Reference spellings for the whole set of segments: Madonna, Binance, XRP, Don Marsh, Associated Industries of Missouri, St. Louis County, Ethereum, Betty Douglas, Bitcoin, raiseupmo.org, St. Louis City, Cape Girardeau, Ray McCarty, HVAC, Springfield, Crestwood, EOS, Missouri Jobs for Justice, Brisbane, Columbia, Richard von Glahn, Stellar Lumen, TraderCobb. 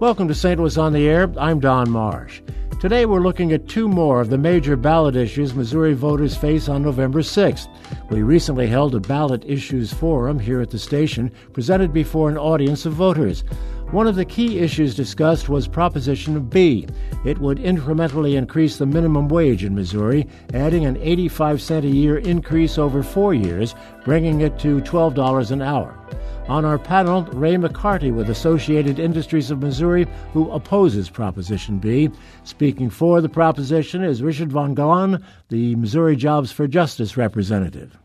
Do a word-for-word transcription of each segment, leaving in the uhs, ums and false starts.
Welcome to Saint Louis on the Air. I'm Don Marsh. Today we're looking at two more of the major ballot issues Missouri voters face on November sixth. We recently held a ballot issues forum here at the station, presented before an audience of voters. One of the key issues discussed was Proposition B. It would incrementally increase the minimum wage in Missouri, adding an eighty-five cent a year increase over four years, bringing it to twelve dollars an hour. On our panel, Ray McCarty with Associated Industries of Missouri, who opposes Proposition B. Speaking for the proposition is Richard von Glahn, the Missouri Jobs for Justice representative.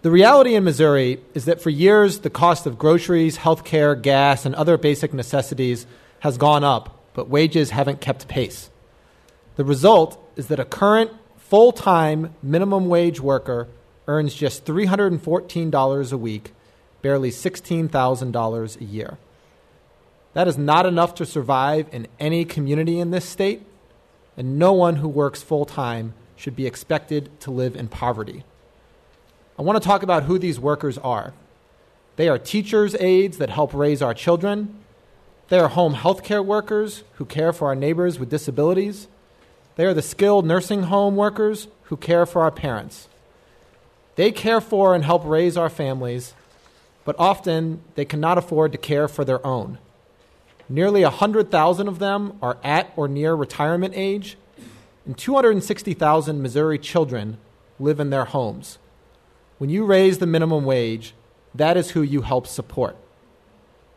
The reality in Missouri is that for years, the cost of groceries, health care, gas, and other basic necessities has gone up, but wages haven't kept pace. The result is that a current full-time minimum wage worker earns just three hundred fourteen dollars a week, barely sixteen thousand dollars a year. That is not enough to survive in any community in this state, and no one who works full-time should be expected to live in poverty. I want to talk about who these workers are. They are teachers' aides that help raise our children. They are home health care workers who care for our neighbors with disabilities. They are the skilled nursing home workers who care for our parents. They care for and help raise our families, but often they cannot afford to care for their own. Nearly one hundred thousand of them are at or near retirement age, and two hundred sixty thousand Missouri children live in their homes. When you raise the minimum wage, that is who you help support.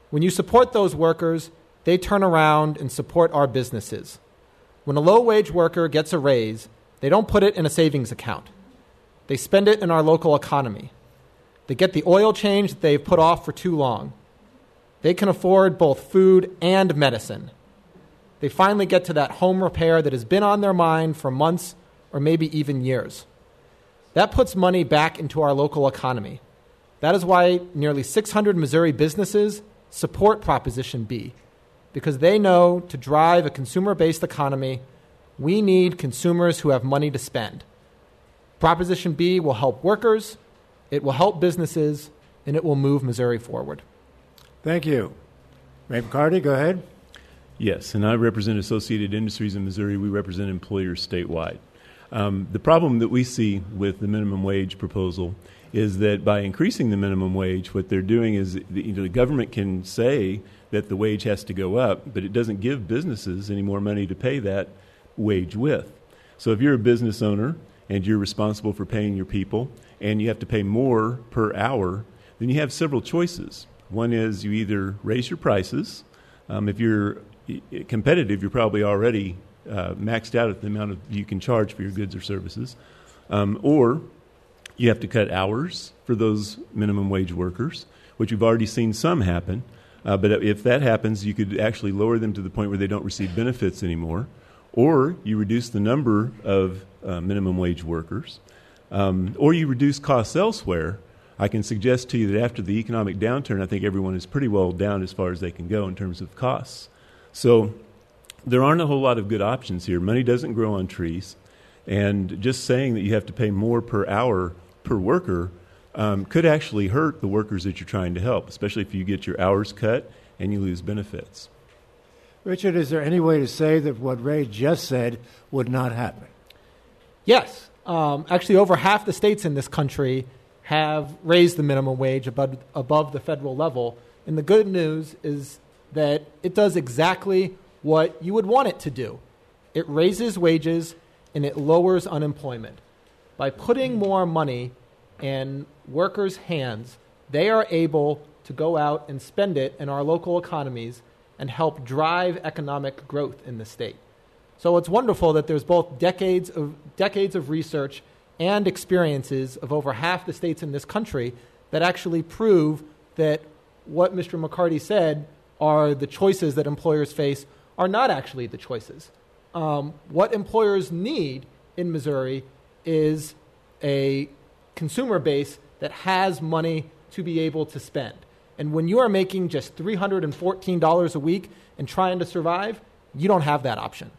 When you support those workers, they turn around and support our businesses. When a low-wage worker gets a raise, they don't put it in a savings account. They spend it in our local economy. They get the oil change that they've put off for too long. They can afford both food and medicine. They finally get to that home repair that has been on their mind for months or maybe even years. That puts money back into our local economy. That is why nearly six hundred Missouri businesses support Proposition B, because they know to drive a consumer-based economy, we need consumers who have money to spend. Proposition B will help workers, it will help businesses, and it will move Missouri forward. Thank you. Ray McCarty, go ahead. Yes, and I represent Associated Industries in Missouri. We represent employers statewide. Um, the problem that we see with the minimum wage proposal is that by increasing the minimum wage, what they're doing is the, you know, the government can say that the wage has to go up, but it doesn't give businesses any more money to pay that wage with. So if you're a business owner and you're responsible for paying your people, and you have to pay more per hour, then you have several choices. One is you either raise your prices. Um, if you're competitive, you're probably already uh, maxed out at the amount of you can charge for your goods or services. Um, or you have to cut hours for those minimum wage workers, which we've already seen some happen. Uh, but if that happens, you could actually lower them to the point where they don't receive benefits anymore. Or you reduce the number of uh, minimum wage workers. Um, or you reduce costs elsewhere. I can suggest to you that after the economic downturn, I think everyone is pretty well down as far as they can go in terms of costs. So there aren't a whole lot of good options here. Money doesn't grow on trees. And just saying that you have to pay more per hour per worker um, could actually hurt the workers that you're trying to help, especially if you get your hours cut and you lose benefits. Richard, is there any way to say that what Ray just said would not happen? Yes. Um, actually, over half the states in this country have raised the minimum wage above, above the federal level. And the good news is that it does exactly what you would want it to do. It raises wages and it lowers unemployment. By putting more money in workers' hands, they are able to go out and spend it in our local economies and help drive economic growth in the state. So it's wonderful that there's both decades of decades of research and experiences of over half the states in this country that actually prove that what Mister McCarty said are the choices that employers face are not actually the choices. Um, what employers need in Missouri is a consumer base that has money to be able to spend. And when you are making just three hundred fourteen dollars a week and trying to survive, you don't have that option.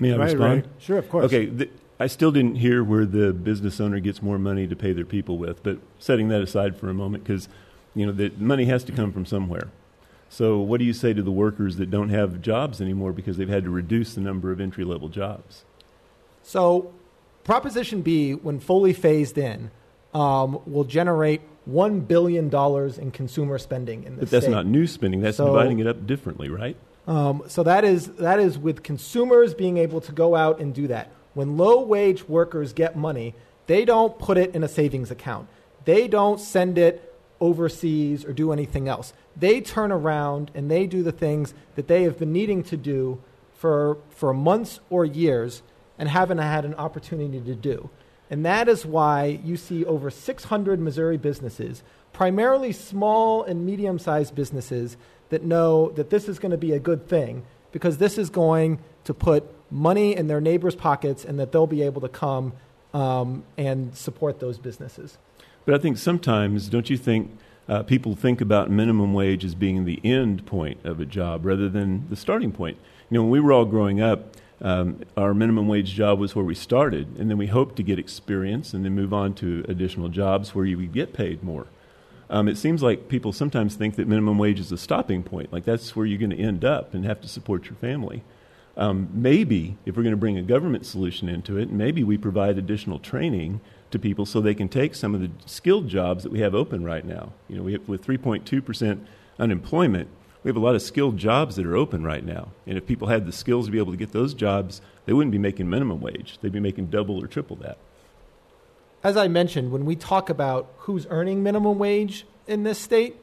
May I right, respond? Right. Sure, of course. Okay, the, I still didn't hear where the business owner gets more money to pay their people with, but setting that aside for a moment, because you know the money has to come from somewhere. So what do you say to the workers that don't have jobs anymore because they've had to reduce the number of entry-level jobs? So Proposition B, when fully phased in, um, will generate one billion dollars in consumer spending in this But that's state. Not new spending. That's so, dividing it up differently, right? Um, so that is that is with consumers being able to go out and do that. When low-wage workers get money, they don't put it in a savings account. They don't send it overseas or do anything else. They turn around and they do the things that they have been needing to do for for months or years and haven't had an opportunity to do. And that is why you see over six hundred Missouri businesses, primarily small and medium-sized businesses, that know that this is going to be a good thing because this is going to put money in their neighbors' pockets and that they'll be able to come um, and support those businesses. But I think sometimes, don't you think, uh, people think about minimum wage as being the end point of a job rather than the starting point. You know, when we were all growing up, Um, our minimum wage job was where we started, and then we hoped to get experience and then move on to additional jobs where you would get paid more. Um, it seems like people sometimes think that minimum wage is a stopping point, like that's where you're going to end up and have to support your family. Um, maybe if we're going to bring a government solution into it, maybe we provide additional training to people so they can take some of the skilled jobs that we have open right now. You know, we have, with three point two percent unemployment, we have a lot of skilled jobs that are open right now. And if people had the skills to be able to get those jobs, they wouldn't be making minimum wage. They'd be making double or triple that. As I mentioned, when we talk about who's earning minimum wage in this state,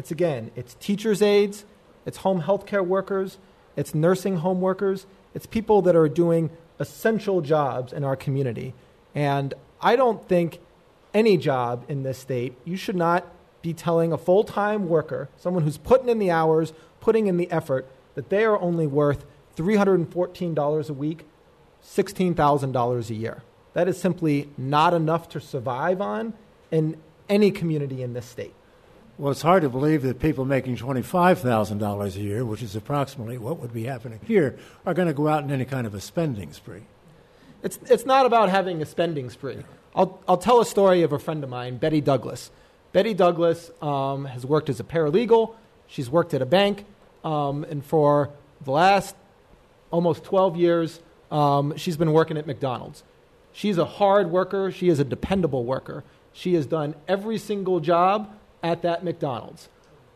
it's again, it's teachers' aides, it's home health care workers, it's nursing home workers, it's people that are doing essential jobs in our community. And I don't think any job in this state, you should not be telling a full-time worker, someone who's putting in the hours, putting in the effort, that they are only worth three hundred fourteen dollars a week, sixteen thousand dollars a year. That is simply not enough to survive on in any community in this state. Well, it's hard to believe that people making twenty-five thousand dollars a year, which is approximately what would be happening here, are going to go out in any kind of a spending spree. It's it's not about having a spending spree. I'll I'll tell a story of a friend of mine, Betty Douglas. Betty Douglas um, has worked as a paralegal. She's worked at a bank. Um, and for the last almost twelve years, um, she's been working at McDonald's. She's a hard worker. She is a dependable worker. She has done every single job at that McDonald's.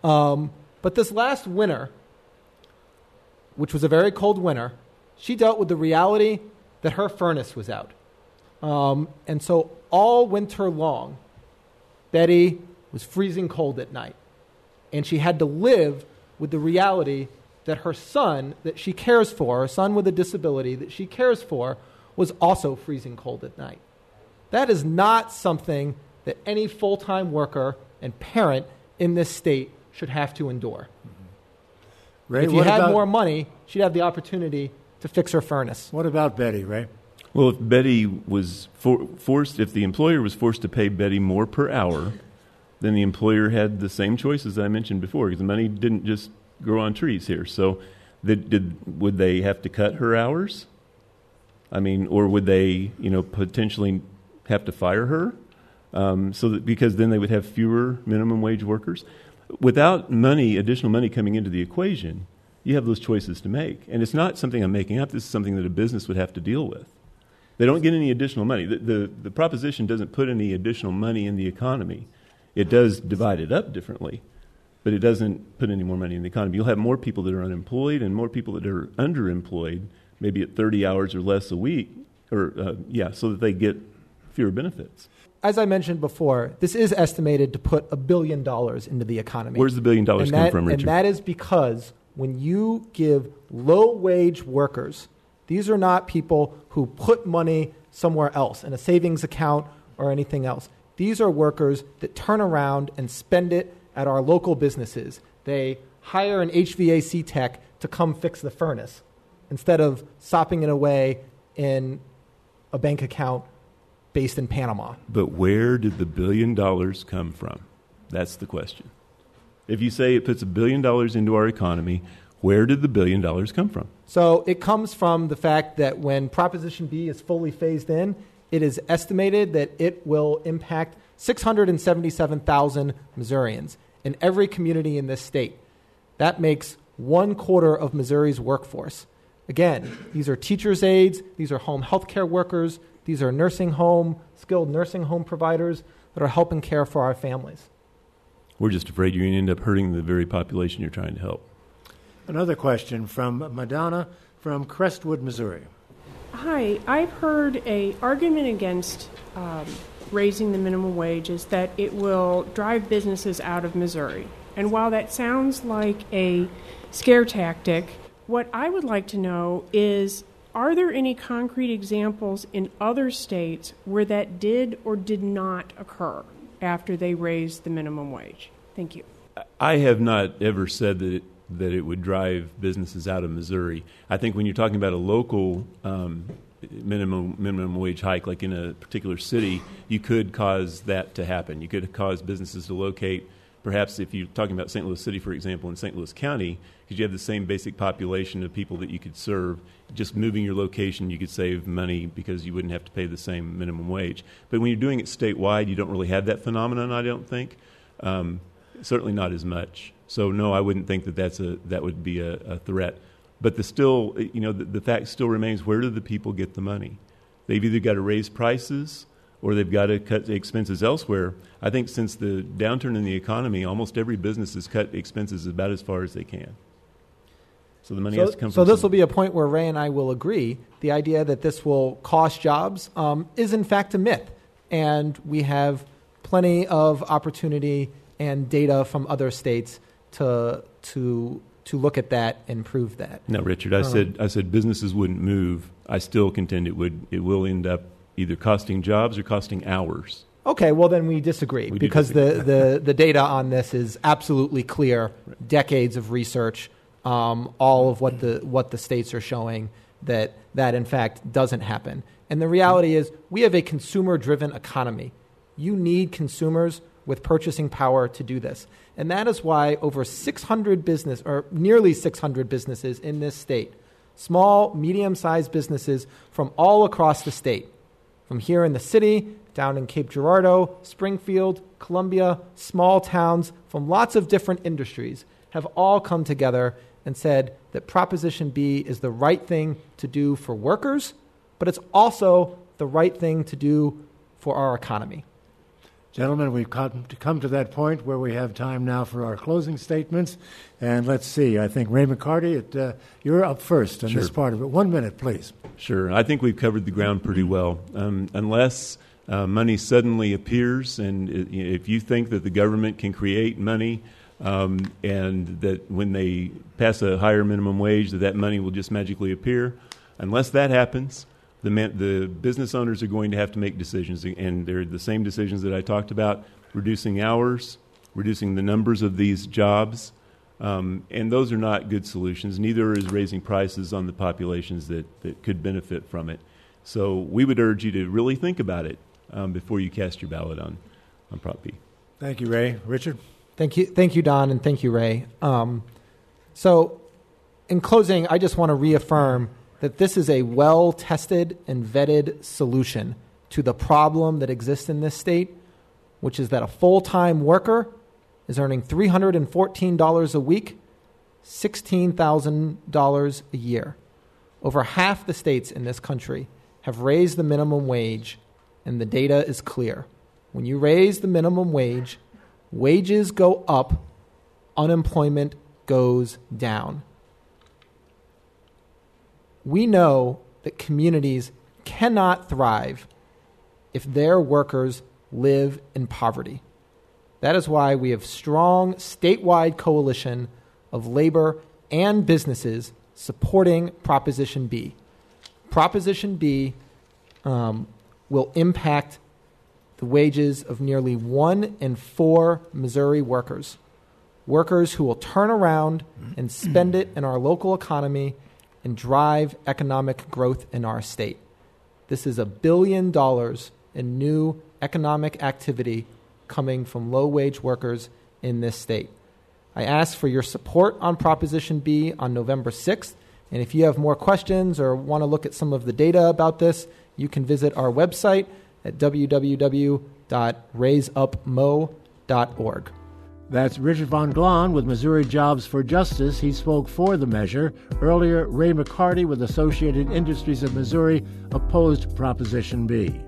Um, but this last winter, which was a very cold winter, she dealt with the reality that her furnace was out. Um, and so all winter long, Betty was freezing cold at night, and she had to live with the reality that her son that she cares for, her son with a disability that she cares for, was also freezing cold at night. That is not something that any full-time worker and parent in this state should have to endure. Mm-hmm. Ray, if you had about, more money, she'd have the opportunity to fix her furnace. What about Betty, Ray? Well, if Betty was for, forced, if the employer was forced to pay Betty more per hour, then the employer had the same choices that I mentioned before, because the money didn't just grow on trees here. So they, did, would they have to cut her hours? I mean, or would they, you know, potentially have to fire her? Um, so that, because then they would have fewer minimum wage workers. Without money, additional money coming into the equation, you have those choices to make. And it's not something I'm making up. This is something that a business would have to deal with. They don't get any additional money. The, the the proposition doesn't put any additional money in the economy. It does divide it up differently, but it doesn't put any more money in the economy. You'll have more people that are unemployed and more people that are underemployed, maybe at thirty hours or less a week, or uh, yeah, so that they get fewer benefits. As I mentioned before, this is estimated to put a billion dollars into the economy. Where's the billion dollars and come that, from, Richard? And that is because when you give low-wage workers, these are not people who put money somewhere else, in a savings account or anything else. These are workers that turn around and spend it at our local businesses. They hire an H V A C tech to come fix the furnace instead of sopping it away in a bank account based in Panama. But where did the billion dollars come from? That's the question. If you say it puts a billion dollars into our economy, where did the billion dollars come from? So it comes from the fact that when Proposition B is fully phased in, it is estimated that it will impact six hundred seventy-seven thousand Missourians in every community in this state. That makes one quarter of Missouri's workforce. Again, these are teachers' aides, these are home health care workers, these are nursing home, skilled nursing home providers that are helping care for our families. We're just afraid you're going to end up hurting the very population you're trying to help. Another question from Madonna from Crestwood, Missouri. Hi, I've heard an argument against um, raising the minimum wage is that it will drive businesses out of Missouri. And while that sounds like a scare tactic, what I would like to know is, are there any concrete examples in other states where that did or did not occur after they raised the minimum wage? Thank you. I have not ever said that it, that it would drive businesses out of Missouri. I think when you're talking about a local um, minimum minimum wage hike, like in a particular city, you could cause that to happen. You could cause businesses to locate. Perhaps if you're talking about Saint Louis City, for example, in Saint Louis County, because you have the same basic population of people that you could serve, just moving your location, you could save money because you wouldn't have to pay the same minimum wage. But when you're doing it statewide, you don't really have that phenomenon, I don't think. Um, certainly not as much. So, no, I wouldn't think that that's a, that would be a, a threat. But the still, you know, the, the fact still remains, where do the people get the money? They've either got to raise prices or they've got to cut expenses elsewhere. I think since the downturn in the economy, almost every business has cut expenses about as far as they can. So the money so, has to come so from So this somewhere. Will be a point where Ray and I will agree. The idea that this will cost jobs um, is, in fact, a myth. And we have plenty of opportunity and data from other states to to to look at that and prove that. No, Richard, I um, said I said businesses wouldn't move. I still contend it would it will end up either costing jobs or costing hours. Okay, well, then we disagree we because disagree. The, the, the data on this is absolutely clear, right. Decades of research, um, all of what the, what the states are showing that that, in fact, doesn't happen. And the reality is we have a consumer-driven economy. You need consumers with purchasing power to do this. And that is why over six hundred business or nearly six hundred businesses in this state, small, medium-sized businesses from all across the state, from here in the city, down in Cape Girardeau, Springfield, Columbia, small towns from lots of different industries have all come together and said that Proposition B is the right thing to do for workers, but it's also the right thing to do for our economy. Gentlemen, we've come to that point where we have time now for our closing statements. And let's see, I think Ray McCarty, it, uh, you're up first on sure. this part of it. One minute, please. Sure. I think we've covered the ground pretty well. Um, unless uh, money suddenly appears, and it, you know, if you think that the government can create money um, and that when they pass a higher minimum wage that that money will just magically appear, unless that happens, the man, the business owners are going to have to make decisions, and they're the same decisions that I talked about, reducing hours, reducing the numbers of these jobs, um, and those are not good solutions. Neither is raising prices on the populations that, that could benefit from it. So we would urge you to really think about it um, before you cast your ballot on, on Prop B. Thank you, Ray. Richard? Thank you, thank you, Don, and thank you, Ray. Um, so in closing, I just want to reaffirm that this is a well-tested and vetted solution to the problem that exists in this state, which is that a full-time worker is earning three hundred fourteen dollars a week, sixteen thousand dollars a year. Over half the states in this country have raised the minimum wage, and the data is clear. When you raise the minimum wage, wages go up, unemployment goes down. We know that communities cannot thrive if their workers live in poverty. That is why we have strong statewide coalition of labor and businesses supporting Proposition B. Proposition B um, will impact the wages of nearly one in four Missouri workers, workers who will turn around and spend it in our local economy and drive economic growth in our state. This is a billion dollars in new economic activity coming from low-wage workers in this state. I ask for your support on Proposition B on November sixth, and if you have more questions or want to look at some of the data about this, you can visit our website at w w w dot raise up m o dot org. That's Richard von Glahn with Missouri Jobs for Justice. He spoke for the measure. Earlier, Ray McCarty with Associated Industries of Missouri opposed Proposition B.